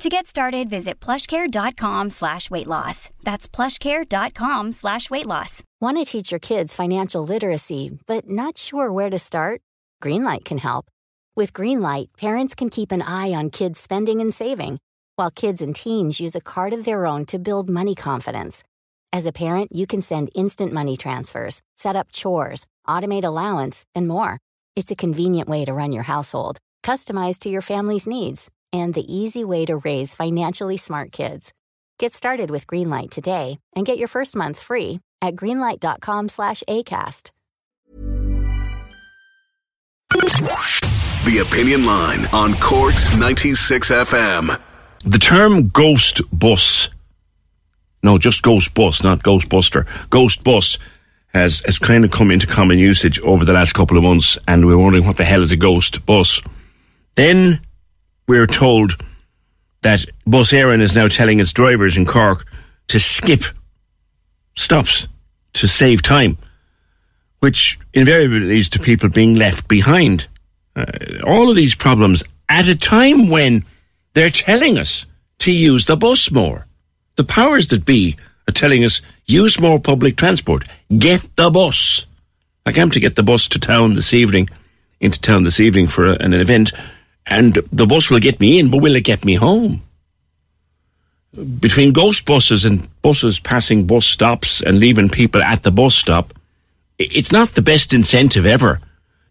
To get started, visit plushcare.com/weightloss. That's plushcare.com/weightloss. Want to teach your kids financial literacy, but not sure where to start? Greenlight can help. With Greenlight, parents can keep an eye on kids' spending and saving, while kids and teens use a card of their own to build money confidence. As a parent, you can send instant money transfers, set up chores, automate allowance, and more. It's a convenient way to run your household, customized to your family's needs, and the easy way to raise financially smart kids. Get started with Greenlight today and get your first month free at greenlight.com/ACAST. The Opinion Line on Quartz 96 FM. The term ghost bus, no, just ghost bus, not Ghostbuster, ghost bus, has kind of come into common usage over the last couple of months, and we're wondering what the hell is a ghost bus. Then we're told that Bus Éireann is now telling its drivers in Cork to skip stops to save time, which invariably leads to people being left behind. All of these problems at a time when they're telling us to use the bus more. The powers that be are telling us, use more public transport. Get the bus. Like, I'm to get the bus to town this evening, into town this evening for an event, and the bus will get me in, but will it get me home? Between ghost buses and buses passing bus stops and leaving people at the bus stop, it's not the best incentive ever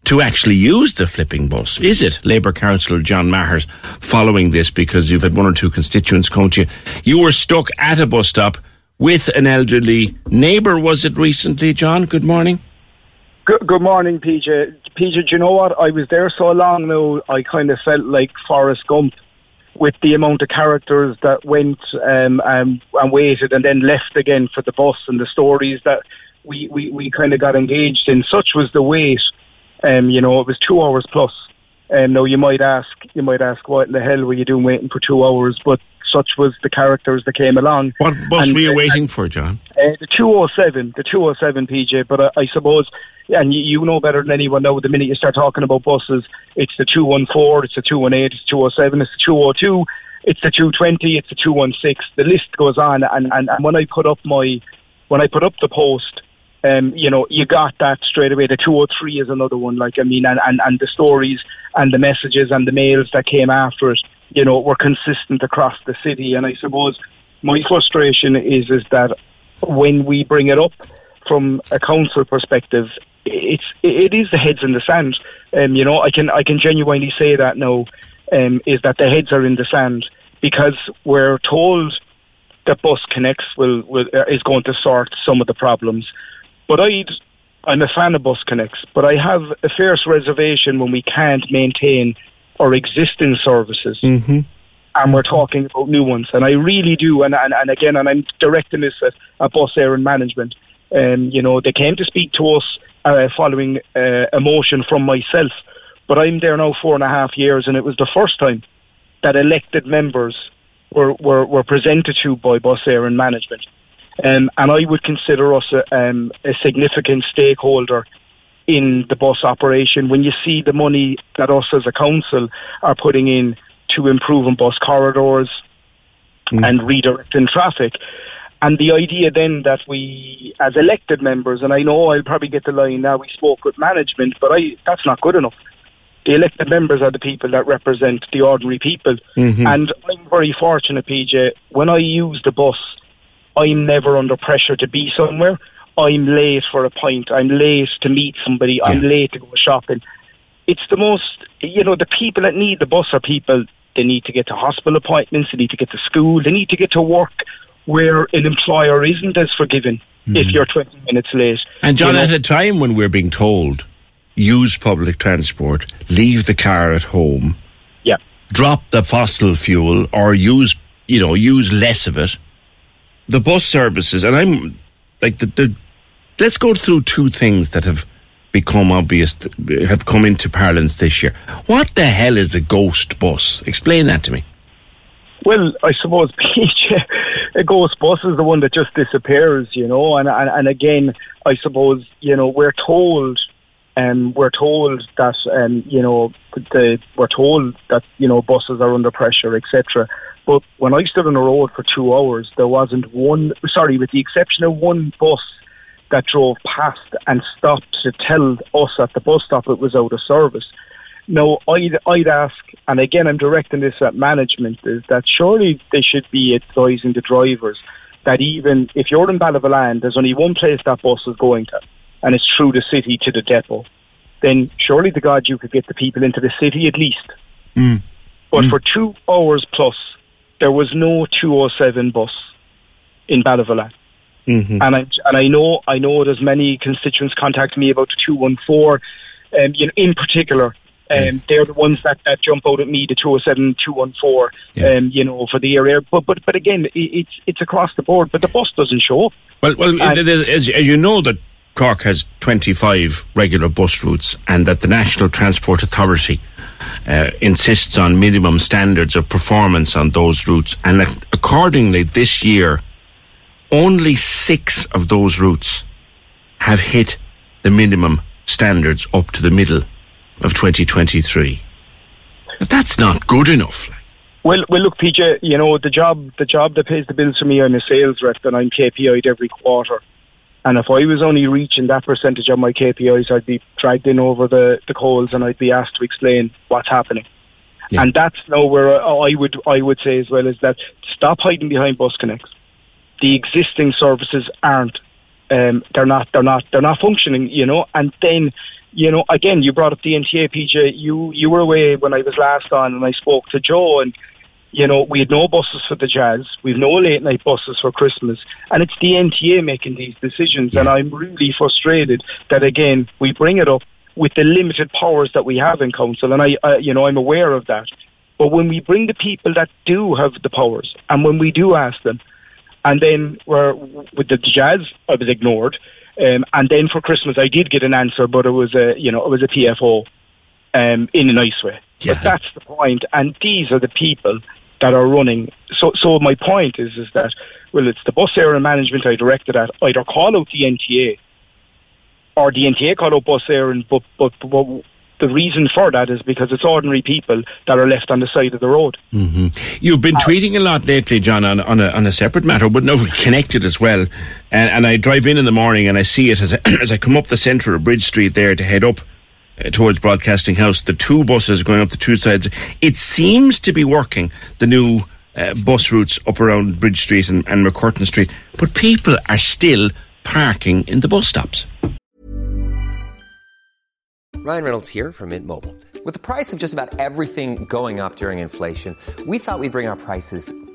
to actually use the flipping bus, is it? Labour Councillor John Maher, following this, because you've had one or two constituents come to you. You were stuck at a bus stop with an elderly neighbour, was it recently, John? Good morning. Good morning, PJ. PJ, do you know what? I was there so long now, I kind of felt like Forrest Gump with the amount of characters that went and waited and then left again for the bus, and the stories that we kind of got engaged in. Such was the wait. It was 2 hours plus. Now you might ask, what in the hell were you doing waiting for 2 hours? But such was the characters that came along. What bus were you waiting for, John? The 207, PJ. But I suppose, and you know better than anyone now, the minute you start talking about buses, it's the 214, it's the 218, it's the 207, it's the 202, it's the 220, it's the 216. The list goes on. And when I put up the post, you got that straight away. The 203 is another one. And the stories and the messages and the mails that came after it, were consistent across the city. And I suppose my frustration is that when we bring it up from a council perspective, it is the heads in the sand. I can genuinely say that now, is that the heads are in the sand, because we're told that Bus Connects is going to sort some of the problems. But I'm a fan of Bus Connects, but I have a fierce reservation when we can't maintain our existing services, and we're talking about new ones. And I really do, and again, I'm directing this at Bus Éireann management. They came to speak to us following a motion from myself, but I'm there now 4.5 years, and it was the first time that elected members were presented to by Bus Éireann management. And I would consider us a significant stakeholder in the bus operation. When you see the money that us as a council are putting in to improving bus corridors and redirecting traffic, and the idea then that we, as elected members, and I know I'll probably get the line now, we spoke with management, but that's not good enough. The elected members are the people that represent the ordinary people. Mm-hmm. And I'm very fortunate, PJ, when I use the bus, I'm never under pressure to be somewhere. I'm late for a pint. I'm late to meet somebody. Yeah. I'm late to go shopping. It's the most, the people that need the bus are people, they need to get to hospital appointments, they need to get to school, they need to get to work, where an employer isn't as forgiving if you're 20 minutes late. And John, at a time when we're being told, use public transport, leave the car at home, drop the fossil fuel, or use less of it, the bus services, and I'm like, the Let's go through two things that have become obvious, have come into parlance this year. What the hell is a ghost bus? Explain that to me. Well, I suppose, PJ, a ghost bus is the one that just disappears, you know, and again, I suppose, you know, we're told that you know, buses are under pressure, etc. But when I stood on the road for 2 hours, there wasn't one, sorry, with the exception of one bus that drove past and stopped to tell us at the bus stop it was out of service. Now, I'd ask, and again, I'm directing this at management, is that surely they should be advising the drivers that even if you're in Ballavalan, there's only one place that bus is going to, and it's through the city to the depot. Then surely to God you could get the people into the city at least. Mm. But for 2 hours plus, there was no 207 bus in Ballavalan. Mm-hmm. And I know there's many constituents contact me about the 214, you know, in particular. They're the ones that jump out at me, the 207, 214, you know, for the area. But again, it's across the board. But the bus doesn't show up. Well, as you know, that Cork has 25 regular bus routes, and that the National Transport Authority insists on minimum standards of performance on those routes. And accordingly, this year, only 6 of those routes have hit the minimum standards up to the middle of 2023. That's not good enough. Well, look, PJ, you know, the job that pays the bills for me, I'm a sales rep and I'm KPI'd every quarter. And if I was only reaching that percentage of my KPIs, I'd be dragged in over the coals and I'd be asked to explain what's happening. Yeah. And that's now where I would say as well is that stop hiding behind Bus Connects. The existing services aren't, they're not functioning, you know, and then, you know, again, you brought up the NTA, PJ. You were away when I was last on, and I spoke to Joe, and, you know, we had no buses for the Jazz. We've no late-night buses for Christmas. And it's the NTA making these decisions, and I'm really frustrated that, again, we bring it up with the limited powers that we have in Council, and I you know, I'm aware of that. But when we bring the people that do have the powers, and when we do ask them, and then with the Jazz, I was ignored. And then for Christmas, I did get an answer, but it was a PFO in a nice way. Yeah. But that's the point, and these are the people that are running. So my point is that, well, it's the Bus Éireann management I directed at. Either call out the NTA, or the NTA call out Bus Éireann. But the reason for that is because it's ordinary people that are left on the side of the road. Mm-hmm. You've been tweeting a lot lately, John, on a separate matter, but now connected as well. And I drive in the morning and I see it as I come up the centre of Bridge Street there to head up towards Broadcasting House, the two buses going up the two sides. It seems to be working, the new bus routes up around Bridge Street and McCurtain Street, but people are still parking in the bus stops. Ryan Reynolds here from Mint Mobile. With the price of just about everything going up during inflation, we thought we'd bring our prices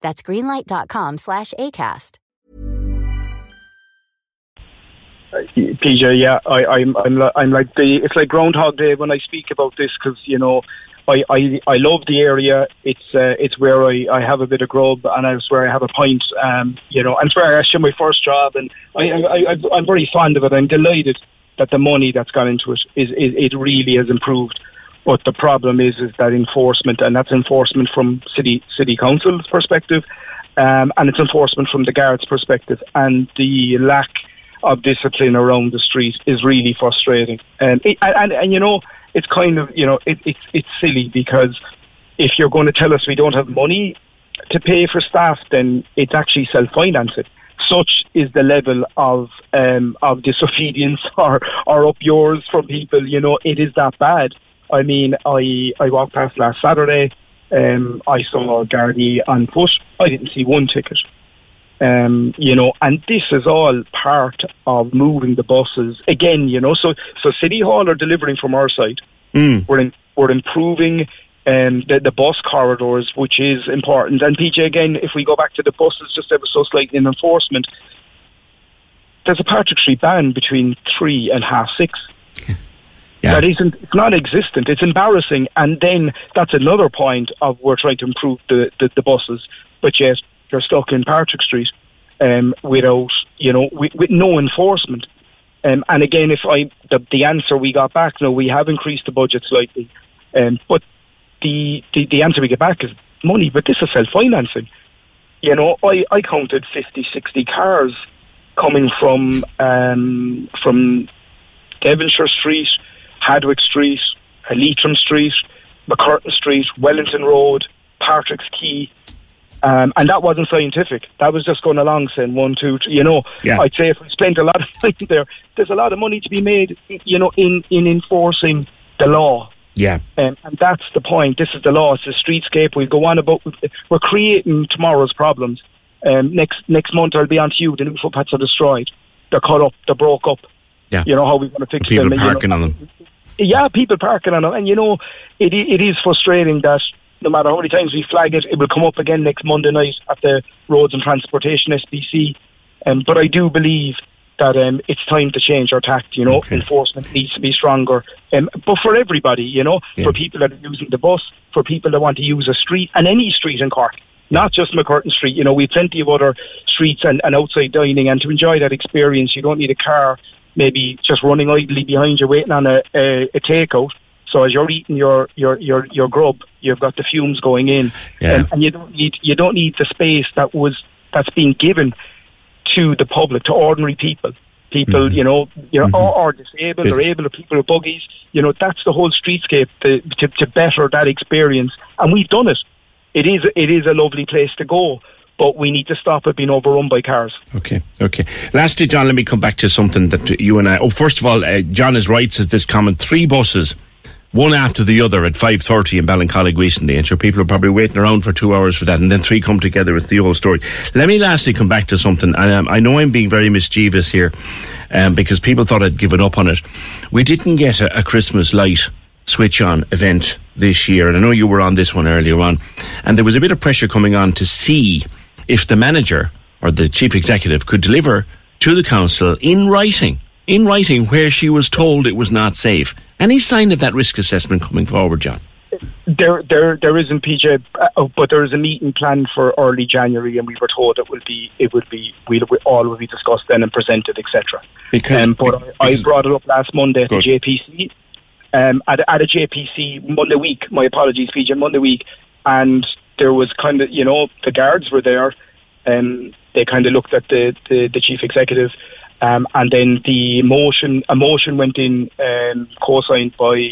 That's greenlight.com/ACAST. PJ, yeah, I'm like it's like Groundhog Day when I speak about this because, you know, I love the area. It's where I have a bit of grub, and it's where I have a pint. And it's where I actually my first job, and I'm very fond of it. I'm delighted that the money that's gone into it is really has improved. But the problem is that enforcement, and that's enforcement from city council's perspective, and it's enforcement from the guards' perspective, and the lack of discipline around the street is really frustrating. And it's kind of, it's silly, because if you're going to tell us we don't have money to pay for staff, then it's actually self-financing. Such is the level of disobedience or up yours from people, it is that bad. I mean, I walked past last Saturday, I saw a Gardaí on foot, I didn't see one ticket. And this is all part of moving the buses again. So City Hall are delivering from our side. We're improving the bus corridors, which is important. And PJ, again, if we go back to the buses, just ever so slightly in enforcement, there's a party ban between 3 and half 6. Yeah. That isn't, it's not existent. It's embarrassing. And then that's another point of we're trying to improve the buses, but yet they're stuck in Patrick Street without no enforcement. And again, the answer we got back, no, we have increased the budget slightly, but the answer we get back is money, but this is self-financing. I counted 50, 60 cars coming from Devonshire Street, Hadwick Street, Leitrim Street, McCurtain Street, Wellington Road, Patrick's Quay, and that wasn't scientific. That was just going along saying 1, 2, 3, Yeah. I'd say if we spent a lot of time there, there's a lot of money to be made, in enforcing the law. Yeah. And that's the point. This is the law. It's a streetscape. We go on about, we're creating tomorrow's problems. Next month I'll be on to you. The neutral paths are destroyed. They're cut up. They're broke up. Yeah. How are we going to fix them? People parking on them. Yeah, people parking on them. And, it is frustrating that no matter how many times we flag it, it will come up again next Monday night at the Roads and Transportation SBC. But I do believe that it's time to change our tact. Okay. Enforcement needs to be stronger. But for everybody, for people that are using the bus, for people that want to use a street, and any street in Cork, not just McCurtain Street. We have plenty of other streets and outside dining, and to enjoy that experience, you don't need a car maybe just running idly behind you waiting on a takeout. So as you're eating your grub, you've got the fumes going in, and you don't need the space that's being given to the public, to ordinary people, mm-hmm. Or disabled or able, or people with buggies. That's the whole streetscape to better that experience, and we've done it. It is a lovely place to go. But we need to stop it being overrun by cars. Okay. Lastly, John, let me come back to something that you and I... Oh, first of all, John is right, says this comment, 3 buses, one after the other at 5:30 in Ballincollig recently. And sure, people are probably waiting around for 2 hours for that, and then 3 come together. It's the whole story. Let me lastly come back to something. I know I'm being very mischievous here, because people thought I'd given up on it. We didn't get a Christmas light switch-on event this year, and I know you were on this one earlier on, and there was a bit of pressure coming on to see if the manager or the chief executive could deliver to the council in writing where she was told it was not safe. Any sign of that risk assessment coming forward, John? There isn't, PJ, but there is a meeting planned for early January, and we were told it would all be discussed then and presented, etc. Because I brought it up last Monday at the JPC, at a JPC Monday week. My apologies, PJ, Monday week, and there was kind of, the guards were there, and they kind of looked at the chief executive, and then a motion went in, co-signed by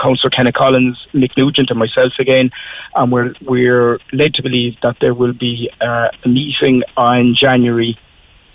Councillor Kenneth Collins, Mick Nugent and myself again, and we're led to believe that there will be a meeting in January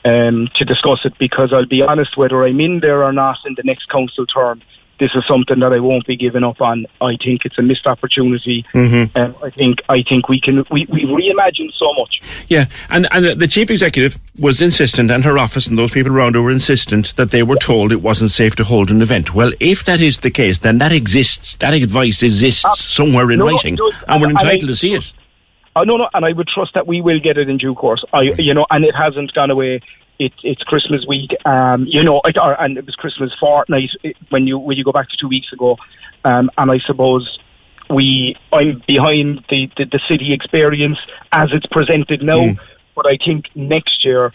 to discuss it, because I'll be honest, whether I'm in there or not in the next council term, this is something that I won't be giving up on. I think it's a missed opportunity. Mm-hmm. I think we reimagined so much. Yeah, and the chief executive was insistent, and her office and those people around her were insistent that they were told it wasn't safe to hold an event. Well, if that is the case, then that exists. That advice exists somewhere in writing, and we're entitled to see it. No, and I would trust that we will get it in due course. And it hasn't gone away. It's Christmas week, and it was Christmas fortnight when you go back to 2 weeks ago, and I suppose I'm behind the city experience as it's presented now, but I think next year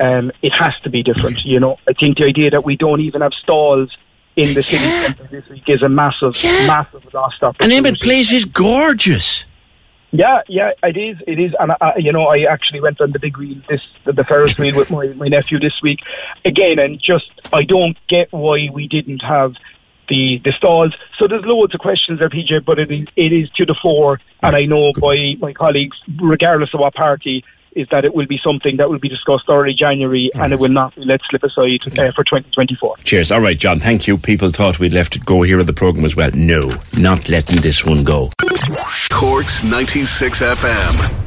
it has to be different. You know, I think the idea that we don't even have stalls in the city centre this week is a massive lost opportunity. And Emmett Place is gorgeous. Yeah, it is. It is, and I actually went on the big wheel, the Ferris wheel with my nephew this week, again, and just I don't get why we didn't have the stalls. So there's loads of questions there, PJ, but it is to the fore, and I know by my colleagues, regardless of what party, is that it will be something that will be discussed early January, and it will not be let slip aside for 2024. Cheers. All right, John, thank you. People thought we'd left it go here in the programme as well. No, not letting this one go. Cork's 96 FM.